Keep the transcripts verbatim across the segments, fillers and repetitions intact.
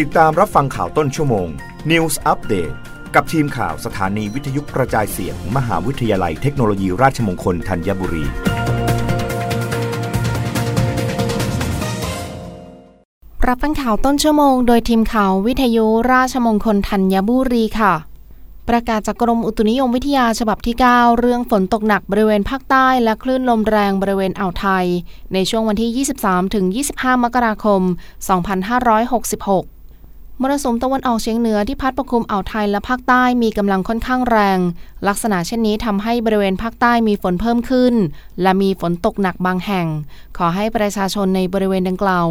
ติดตามรับฟังข่าวต้นชั่วโมง News Update กับทีมข่าวสถานีวิทยุกระจายเสียง มหาวิทยาลัยเทคโนโลยีราชมงคลธัญบุรีรับฟังข่าวต้นชั่วโมงโดยทีมข่าววิทยุราชมงคลธัญบุรีค่ะประกาศจากกรมอุตุนิยมวิทยาฉบับที่เก้าเรื่องฝนตกหนักบริเวณภาคใต้และคลื่นลมแรงบริเวณอ่าวไทยในช่วงวันที่ ยี่สิบสามถึงยี่สิบห้า มกราคม สองพันห้าร้อยหกสิบหก มรสุมตะวันออกเฉียงเหนือที่พัดปกคลุมอ่าวไทยและภาคใต้มีกำลังค่อนข้างแรงลักษณะเช่นนี้ทำให้บริเวณภาคใต้มีฝนเพิ่มขึ้นและมีฝนตกหนักบางแห่งขอให้ประชาชนในบริเวณดังกล่าว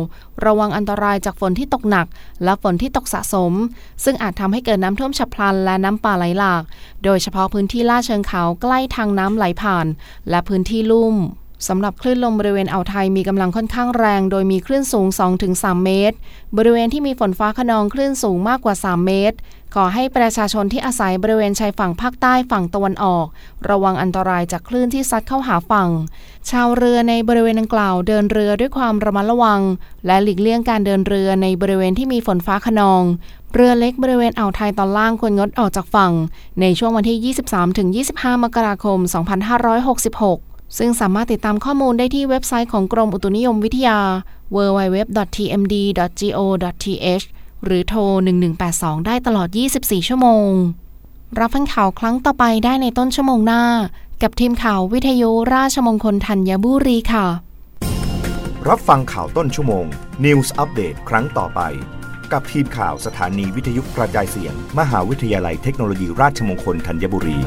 ระวังอันตรายจากฝนที่ตกหนักและฝนที่ตกสะสมซึ่งอาจทำให้เกิดน้ำท่วมฉับพลันและน้ำป่าไหลหลากโดยเฉพาะพื้นที่ลาดเชิงเขาใกล้ทางน้ำไหลผ่านและพื้นที่ลุ่มสำหรับคลื่นลมบริเวณอ่าวไทยมีกำลังค่อนข้างแรงโดยมีคลื่นสูง สองถึงสาม เมตรบริเวณที่มีฝนฟ้าคะนองคลื่นสูงมากกว่าสามเมตรขอให้ประชาชนที่อาศัยบริเวณชายฝั่งภาคใต้ฝั่งตะวันออกระวังอันตรายจากคลื่นที่ซัดเข้าหาฝั่งชาวเรือในบริเวณดังกล่าวเดินเรือด้วยความระมัดระวังและหลีกเลี่ยงการเดินเรือในบริเวณที่มีฝนฟ้าคะนองเรือเล็กบริเวณอ่าวไทยตอนล่างควรงดออกจากฝั่งในช่วงวันที่ ยี่สิบสามถึงยี่สิบห้า มกราคม สองพันห้าร้อยหกสิบหกซึ่งสามารถติดตามข้อมูลได้ที่เว็บไซต์ของกรมอุตุนิยมวิทยา ดับเบิลยู ดับเบิลยู ดับเบิลยู ดอท ที เอ็ม ดี ดอท โก ดอท ที เอช หรือโทร หนึ่งหนึ่งแปดสอง ได้ตลอด ยี่สิบสี่ ชั่วโมงรับฟังข่าวครั้งต่อไปได้ในต้นชั่วโมงหน้ากับทีมข่าววิทยุราชมงคลธัญบุรีค่ะรับฟังข่าวต้นชั่วโมง News Update ครั้งต่อไปกับทีมข่าวสถานีวิทยุกระจายเสียงมหาวิทยาลัยเทคโนโลยีราชมงคลธัญบุรี